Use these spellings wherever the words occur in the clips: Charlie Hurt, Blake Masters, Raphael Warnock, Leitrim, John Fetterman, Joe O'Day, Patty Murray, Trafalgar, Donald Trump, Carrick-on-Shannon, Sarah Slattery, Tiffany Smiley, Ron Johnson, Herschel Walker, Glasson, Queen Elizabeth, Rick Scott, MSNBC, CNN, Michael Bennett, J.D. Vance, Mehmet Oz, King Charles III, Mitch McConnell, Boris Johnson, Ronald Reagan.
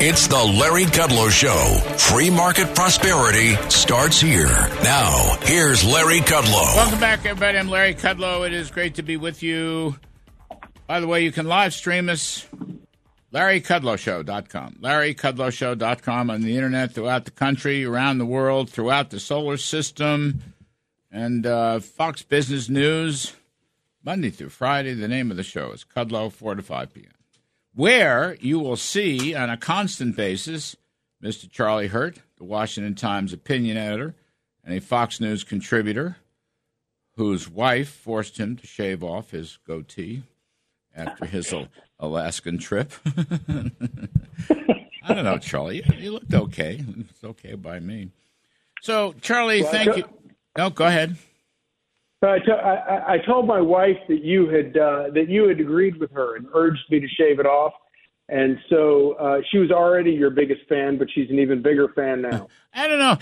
It's the Larry Kudlow Show. Free market prosperity starts here. Now, here's Larry Kudlow. Welcome back, everybody. I'm Larry Kudlow. It is great to be with you. By the way, you can live stream us, LarryKudlowShow.com. LarryKudlowShow.com on the internet, throughout the country, around the world, throughout the solar system, and Fox Business News, Monday through Friday. The name of the show is Kudlow, 4 to 5 p.m., where you will see on a constant basis Mr. Charlie Hurt, the Washington Times opinion editor and a Fox News contributor whose wife forced him to shave off his goatee after his Alaskan trip. I don't know, Charlie. You looked okay. It's okay by me. So, Charlie, thank you. No, go ahead. I told my wife that you had agreed with her and urged me to shave it off, and so she was already your biggest fan, but she's an even bigger fan now. I don't know.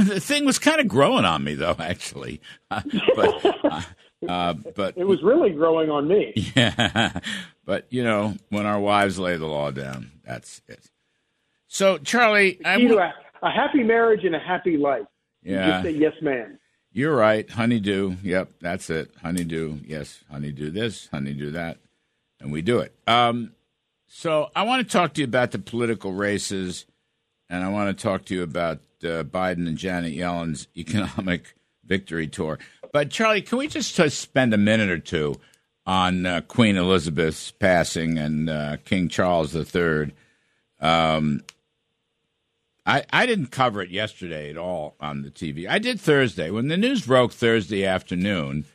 The thing was kind of growing on me, though, actually. But it was really growing on me. Yeah, but you know, when our wives lay the law down, that's it. So, Charlie, a happy marriage and a happy life. Yeah, you just say yes, ma'am. You're right. Honeydew. Yep, that's it. Honeydew. Yes, honeydew this, honeydew that. And we do it. So I want to talk to you about the political races, and I want to talk to you about Biden and Janet Yellen's economic victory tour. But, Charlie, can we just spend a minute or two on Queen Elizabeth's passing and King Charles III? I didn't cover it yesterday at all on the TV. I did Thursday. When the news broke Thursday afternoon,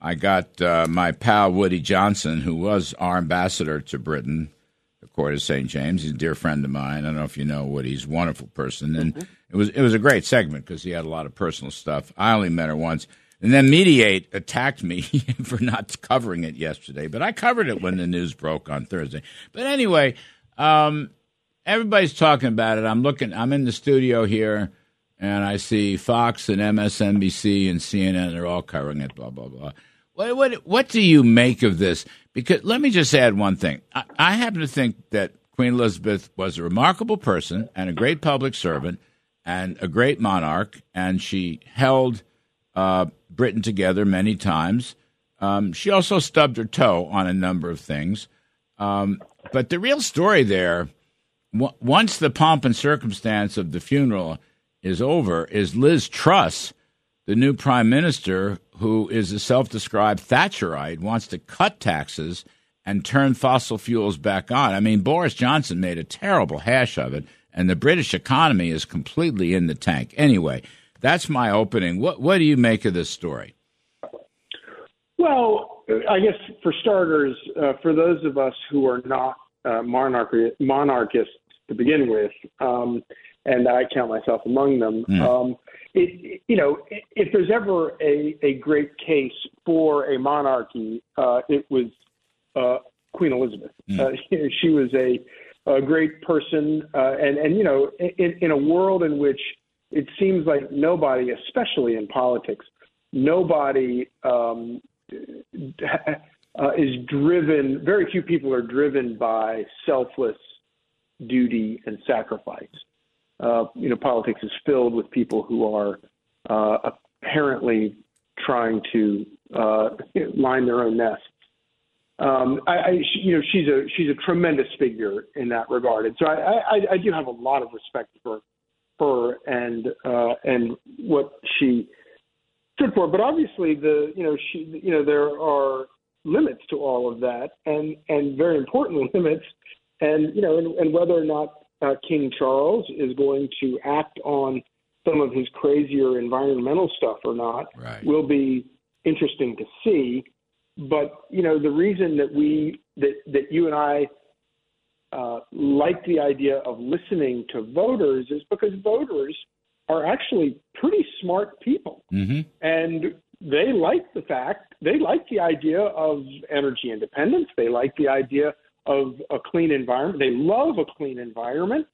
I got my pal Woody Johnson, who was our ambassador to Britain, the Court of St. James. He's a dear friend of mine. I don't know if you know Woody. He's a wonderful person. And it was a great segment because he had a lot of personal stuff. I only met her once. And then Mediate attacked me for not covering it yesterday. But I covered it when the news broke on Thursday. But anyway, everybody's talking about it. I'm in the studio here, and I see Fox and MSNBC and CNN. They're all covering it, blah, blah, blah. What do you make of this? Because let me just add one thing. I happen to think that Queen Elizabeth was a remarkable person and a great public servant and a great monarch, and she held Britain together many times. She also stubbed her toe on a number of things. But the real story there, once the pomp and circumstance of the funeral is over, is Liz Truss, the new prime minister, who is a self-described Thatcherite, wants to cut taxes and turn fossil fuels back on. I mean, Boris Johnson made a terrible hash of it, and the British economy is completely in the tank. Anyway, that's my opening. What do you make of this story? Well, I guess for starters, for those of us who are not monarchists to begin with, and I count myself among them. If there's ever a great case for a monarchy, it was Queen Elizabeth. She was a great person, and you know, in a world in which it seems like nobody, especially in politics, nobody is driven, very few people are driven by selfless duty and sacrifice. Politics is filled with people who are apparently trying to line their own nests. She's a tremendous figure in that regard, and so I do have a lot of respect for her and what she stood for. But obviously, there are limits to all of that, and very important limits, and whether or not King Charles is going to act on some of his crazier environmental stuff or not will be interesting to see. But the reason that that you and I like the idea of listening to voters is because voters are actually pretty smart people, and they like the fact, they like the idea of energy independence. They like the idea of a clean environment. They love a clean environment.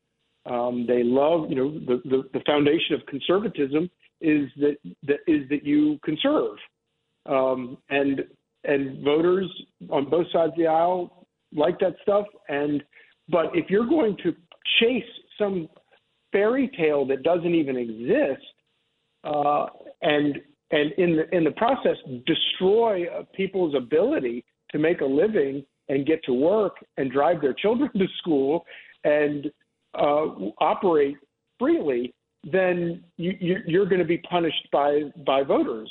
They love, the foundation of conservatism is that you conserve. And voters on both sides of the aisle like that stuff. But if you're going to chase some fairy tale that doesn't even exist, and in the process destroy people's ability to make a living and get to work and drive their children to school and operate freely, then you're going to be punished by voters.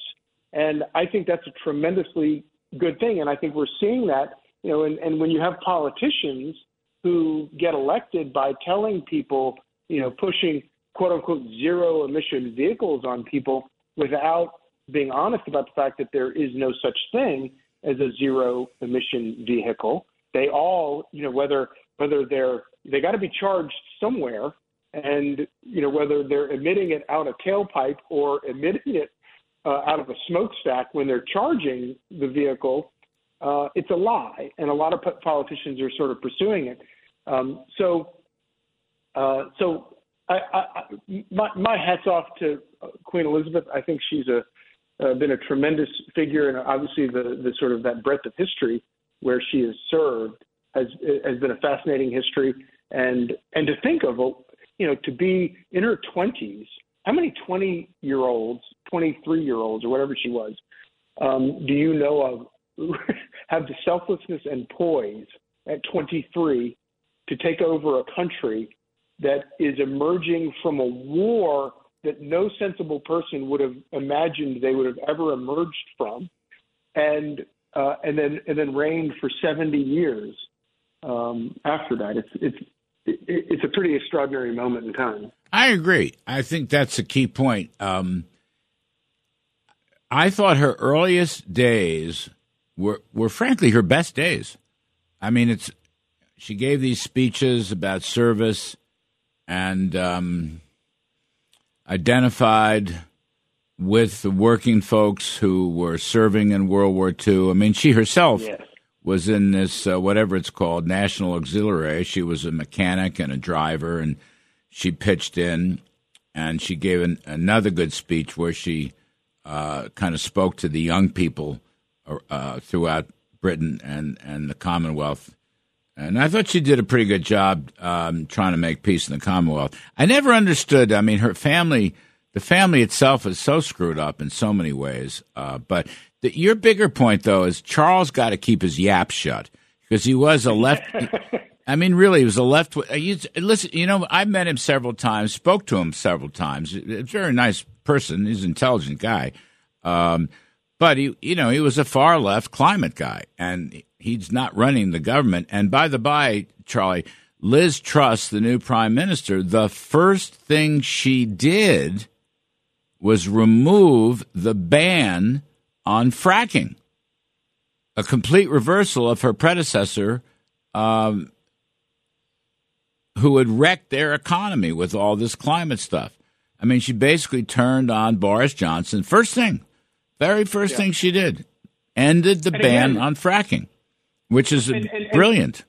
And I think that's a tremendously good thing. And I think we're seeing that, you know, and when you have politicians who get elected by telling people, you know, pushing quote unquote zero emission vehicles on people without being honest about the fact that there is no such thing as a zero emission vehicle. They all, you know, whether they got to be charged somewhere, and, you know, whether they're emitting it out of tailpipe or emitting it out of a smokestack when they're charging the vehicle, it's a lie. And a lot of politicians are sort of pursuing it. So my hat's off to Queen Elizabeth. I think she's been a tremendous figure, and obviously the sort of that breadth of history where she has served has been a fascinating history. And to think of, you know, to be in her 20s, how many 20-year-olds, 23-year-olds, or whatever she was, do you know of have the selflessness and poise at 23 to take over a country that is emerging from a war that no sensible person would have imagined they would have ever emerged from, and then reigned for 70 years after that? It's a pretty extraordinary moment in time. I agree. I think that's a key point. I thought her earliest days were frankly her best days. I mean, she gave these speeches about service and identified with the working folks who were serving in World War II. I mean, she herself. Yes. Was in this, whatever it's called, National Auxiliary. She was a mechanic and a driver, and she pitched in, and she gave another good speech where she kind of spoke to the young people throughout Britain and the Commonwealth. And I thought she did a pretty good job trying to make peace in the Commonwealth. I never understood, I mean, her family, the family itself is so screwed up in so many ways, but... Your bigger point, though, is Charles got to keep his yap shut because he was a left. I mean, really, he was a left. Listen, you know, I met him several times, spoke to him several times. A very nice person. He's an intelligent guy. But, he was a far left climate guy, and he's not running the government. And by the by, Charlie, Liz Truss, the new prime minister, the first thing she did was remove the ban on fracking, a complete reversal of her predecessor who had wrecked their economy with all this climate stuff. I mean, she basically turned on Boris Johnson. Very first thing she did, ended the ban on fracking, which is brilliant.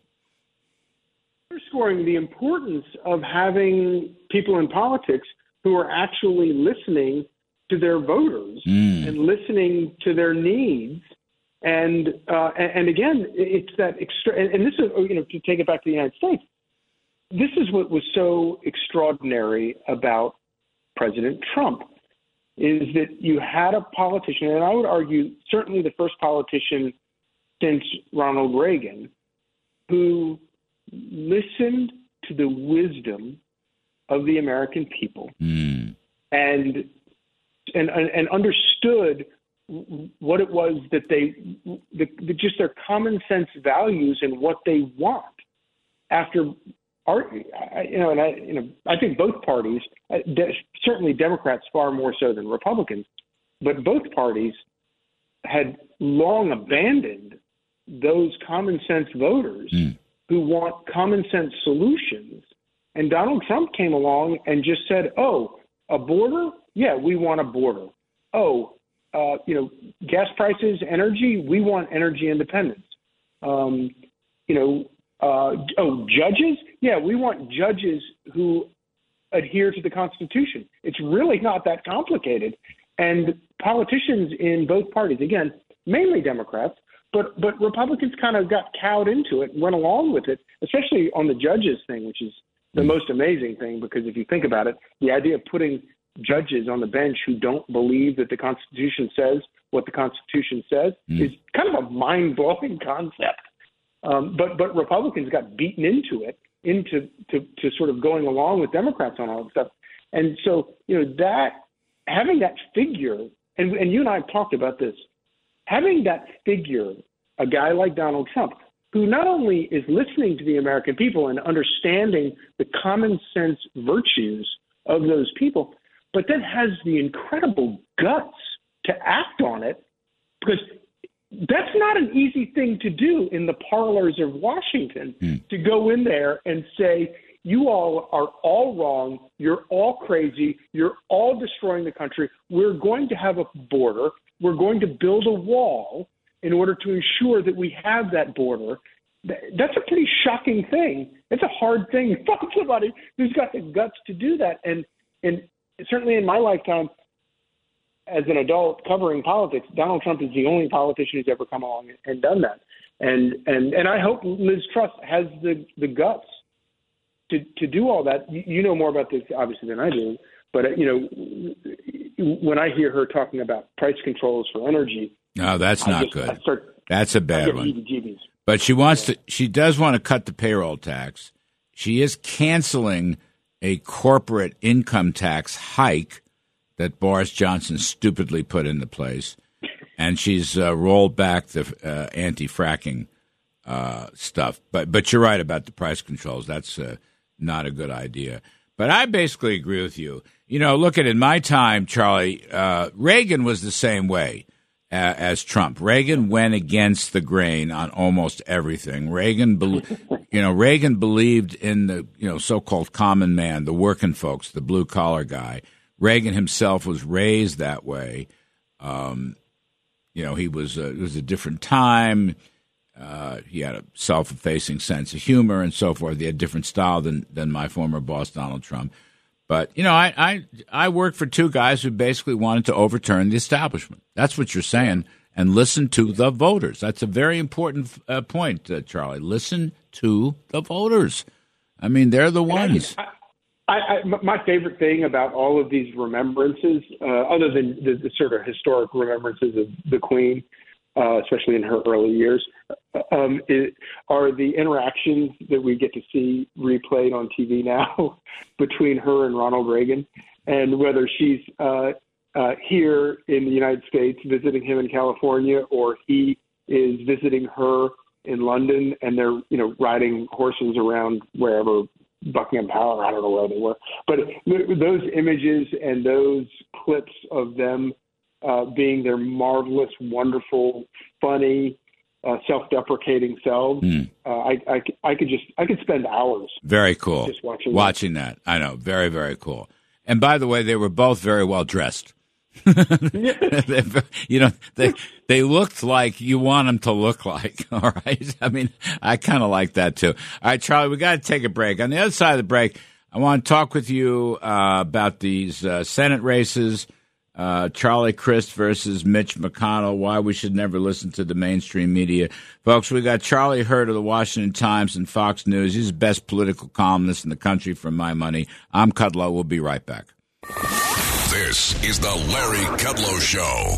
Underscoring the importance of having people in politics who are actually listening to their voters and listening to their needs, and again, it's that extra. And this is, you know, to take it back to the United States, this is what was so extraordinary about President Trump, is that you had a politician, and I would argue certainly the first politician since Ronald Reagan, who listened to the wisdom of the American people and understood what it was that just their common sense values and what they want. I think both parties, certainly Democrats far more so than Republicans, but both parties had long abandoned those common sense voters who want common sense solutions. And Donald Trump came along and just said, "Oh, a border? Yeah, we want a border. Oh, gas prices, energy, we want energy independence. Judges? Yeah, we want judges who adhere to the Constitution." It's really not that complicated. And politicians in both parties, again, mainly Democrats, but Republicans kind of got cowed into it and went along with it, especially on the judges thing, which is the most amazing thing, because if you think about it, the idea of putting judges on the bench who don't believe that the Constitution says what the Constitution says is kind of a mind-blowing concept. But Republicans got beaten into it, into sort of going along with Democrats on all this stuff. And so, you know, that having that figure, and you and I have talked about this, having that figure, a guy like Donald Trump, who not only is listening to the American people and understanding the common sense virtues of those people, but then has the incredible guts to act on it, because that's not an easy thing to do in the parlors of Washington, to go in there and say, you all are all wrong, you're all crazy, you're all destroying the country, we're going to have a border, we're going to build a wall in order to ensure that we have that border. That's a pretty shocking thing. It's a hard thing to find somebody who's got the guts to do that. And certainly in my lifetime, as an adult covering politics, Donald Trump is the only politician who's ever come along and done that. And I hope Liz Truss has the guts to do all that. You know more about this, obviously, than I do. But, you know, when I hear her talking about price controls for energy, no, that's not good. That's a bad one. But she wants to. She does want to cut the payroll tax. She is canceling a corporate income tax hike that Boris Johnson stupidly put into place, and she's rolled back the anti-fracking stuff. But you're right about the price controls. That's not a good idea. But I basically agree with you. You know, look at in my time, Charlie, Reagan was the same way as Trump. Reagan went against the grain on almost everything. Reagan believed in the so-called common man, the working folks, the blue collar guy. Reagan himself was raised that way. It was a different time. He had a self-effacing sense of humor and so forth. He had a different style than my former boss, Donald Trump. But, you know, I worked for two guys who basically wanted to overturn the establishment. That's what you're saying. And listen to the voters. That's a very important point, Charlie. Listen to the voters. I mean, they're the ones. My favorite thing about all of these remembrances, other than the sort of historic remembrances of the Queen, especially in her early years, are the interactions that we get to see replayed on TV now between her and Ronald Reagan, and whether she's here in the United States visiting him in California, or he is visiting her in London, and they're riding horses around wherever. Buckingham Palace, I don't know where they were. But those images and those clips of them being their marvelous, wonderful, funny, self-deprecating selves, I could spend hours. Very cool. Just watching that. I know. Very, very cool. And by the way, they were both very well dressed. They looked like you want them to look like. All right. I mean, I kind of like that too. All right, Charlie, we got to take a break. On the other side of the break, I want to talk with you about these Senate races, Charlie Crist versus Mitch McConnell, why we should never listen to the mainstream media. Folks, we got Charlie Hurt of the Washington Times and Fox News. He's the best political columnist in the country for my money. I'm Kudlow. We'll be right back. This is the Larry Kudlow Show.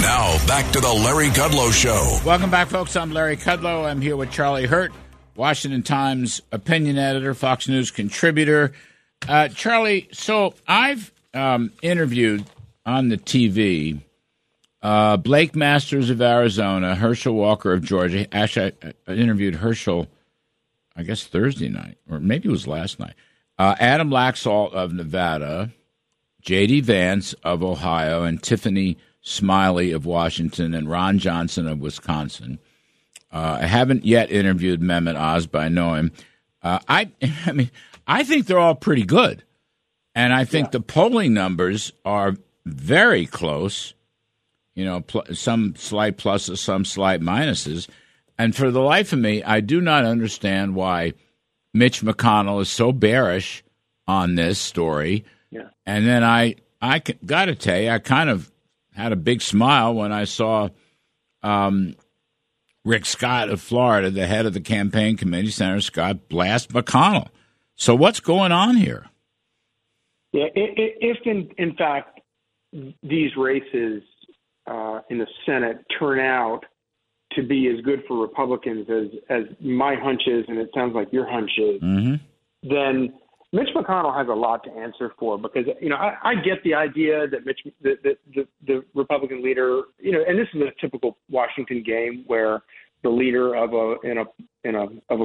Now back to the Larry Kudlow Show. Welcome back, folks. I'm Larry Kudlow. I'm here with Charlie Hurt, Washington Times opinion editor, Fox News contributor. Charlie, so I've interviewed on the TV Blake Masters of Arizona, Herschel Walker of Georgia. Actually, I interviewed Herschel, I guess, Thursday night, or maybe it was last night. Adam Laxalt of Nevada, J.D. Vance of Ohio, and Tiffany Smiley of Washington, and Ron Johnson of Wisconsin. I haven't yet interviewed Mehmet Oz, but I know him. I think they're all pretty good, and I think the polling numbers are very close. You know, some slight pluses, some slight minuses, and for the life of me, I do not understand why Mitch McConnell is so bearish on this story. Yeah. And then I got to tell you, I kind of had a big smile when I saw Rick Scott of Florida, the head of the campaign committee, Senator Scott, blast McConnell. So what's going on here? Yeah, if in fact these races in the Senate turn out to be as good for Republicans as my hunch is, and it sounds like your hunch is, then Mitch McConnell has a lot to answer for, because I get the idea that the Republican leader, and this is a typical Washington game where the leader of a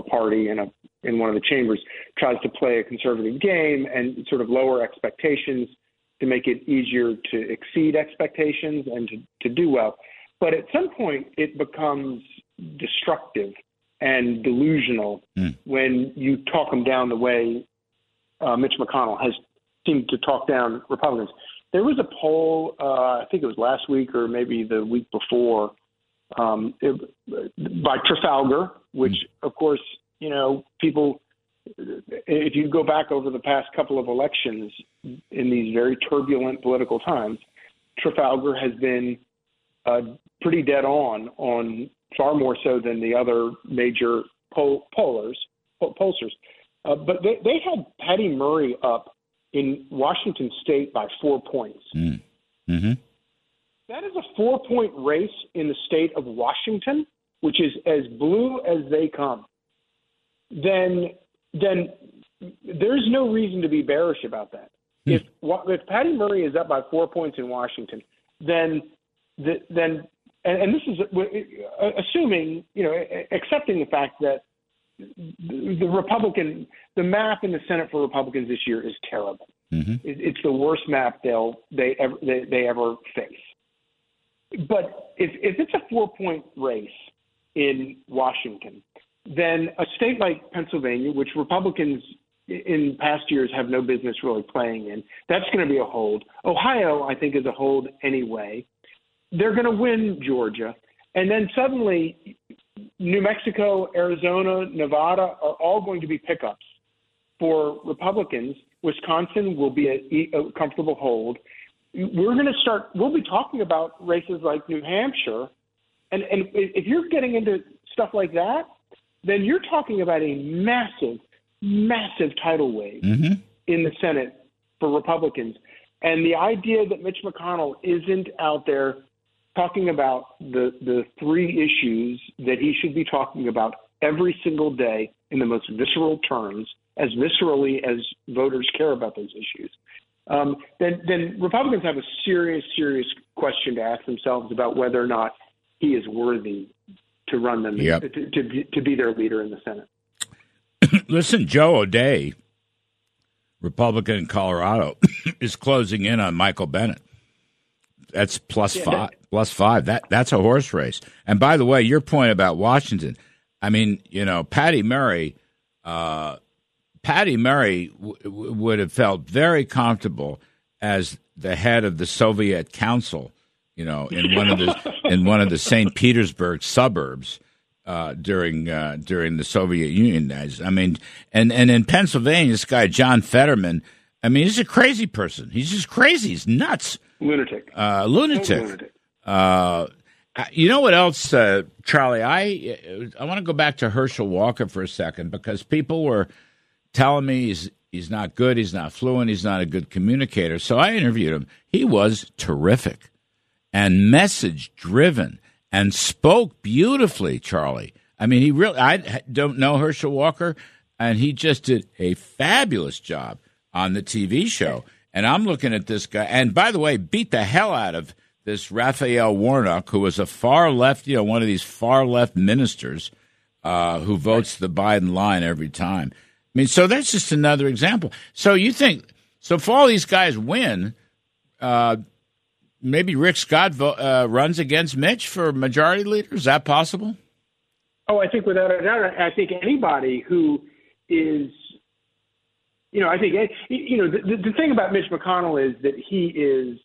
party in one of the chambers tries to play a conservative game and sort of lower expectations to make it easier to exceed expectations and to do well. But at some point, it becomes destructive and delusional when you talk them down the way Mitch McConnell has seemed to talk down Republicans. There was a poll, I think it was last week or maybe the week before, by Trafalgar, which, of course, people, if you go back over the past couple of elections in these very turbulent political times, Trafalgar has been pretty dead on far more so than the other major pollsters. But they had Patty Murray up in Washington State by 4 points. That is a 4-point race in the state of Washington, which is as blue as they come. Then there's no reason to be bearish about that. If Patty Murray is up by 4 points in Washington, then this is assuming, accepting the fact that the map in the Senate for Republicans this year is terrible. It's the worst map they ever face. But if it's a 4-point race in Washington, then a state like Pennsylvania, which Republicans in past years have no business really playing in, that's going to be a hold. Ohio, I think, is a hold anyway. They're going to win Georgia. And then suddenly New Mexico, Arizona, Nevada are all going to be pickups for Republicans. Wisconsin will be a comfortable hold. We'll be talking about races like New Hampshire. And if you're getting into stuff like that, then you're talking about a massive, massive tidal wave in the Senate for Republicans. And the idea that Mitch McConnell isn't out there talking about the three issues that he should be talking about every single day in the most visceral terms, as viscerally as voters care about those issues, then Republicans have a serious, serious question to ask themselves about whether or not he is worthy to run them, to be their leader in the Senate. Listen, Joe O'Day, Republican in Colorado, is closing in on Michael Bennett. That's plus five. That's a horse race. And by the way, your point about Washington, I mean, Patty Murray would have felt very comfortable as the head of the Soviet Council, in one of the St. Petersburg suburbs during the Soviet Union days. I mean, and in Pennsylvania, this guy John Fetterman, I mean, he's a crazy person. He's just crazy. He's nuts. Lunatic. You know what else, Charlie? I want to go back to Herschel Walker for a second, because people were telling me he's not good, he's not fluent, he's not a good communicator. So I interviewed him. He was terrific and message-driven and spoke beautifully, Charlie. I mean, I don't know Herschel Walker, and he just did a fabulous job on the TV show. And I'm looking at this guy, and by the way, beat the hell out of this Raphael Warnock, who was a far left, one of these far left ministers who votes the Biden line every time. I mean, so that's just another example. So you think, if all these guys win, maybe Rick Scott runs against Mitch for majority leader? Is that possible? Oh, I think without a doubt. I think anybody who is... the thing about Mitch McConnell is that he is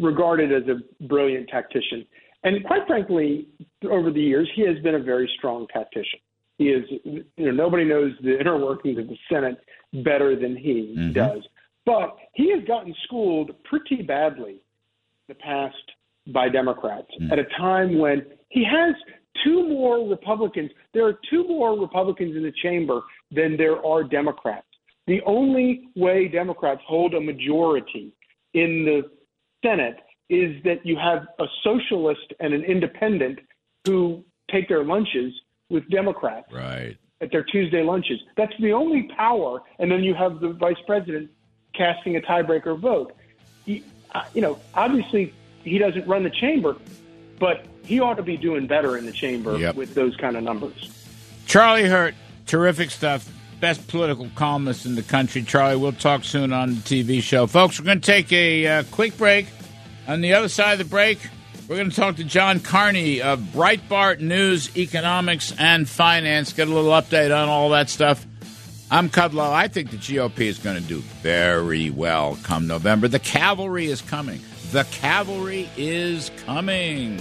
regarded as a brilliant tactician, and quite frankly, over the years, he has been a very strong tactician. He is, nobody knows the inner workings of the Senate better than he does, but he has gotten schooled pretty badly the past by Democrats at a time when he has two more Republicans. There are two more Republicans in the chamber than there are Democrats. The only way Democrats hold a majority in the Senate is that you have a socialist and an independent who take their lunches with Democrats at their Tuesday lunches. That's the only power. And then you have the vice president casting a tiebreaker vote. You know, obviously he doesn't run the chamber, but he ought to be doing better in the chamber with those kind of numbers. Charlie Hurt, terrific stuff. Best political columnist in the country. Charlie, we'll talk soon on the TV show. Folks, we're going to take a quick break. On the other side of the break, we're going to talk to John Carney of Breitbart News, Economics, and Finance. Get a little update on all that stuff. I'm Kudlow. I think the GOP is going to do very well come November. The cavalry is coming. The cavalry is coming.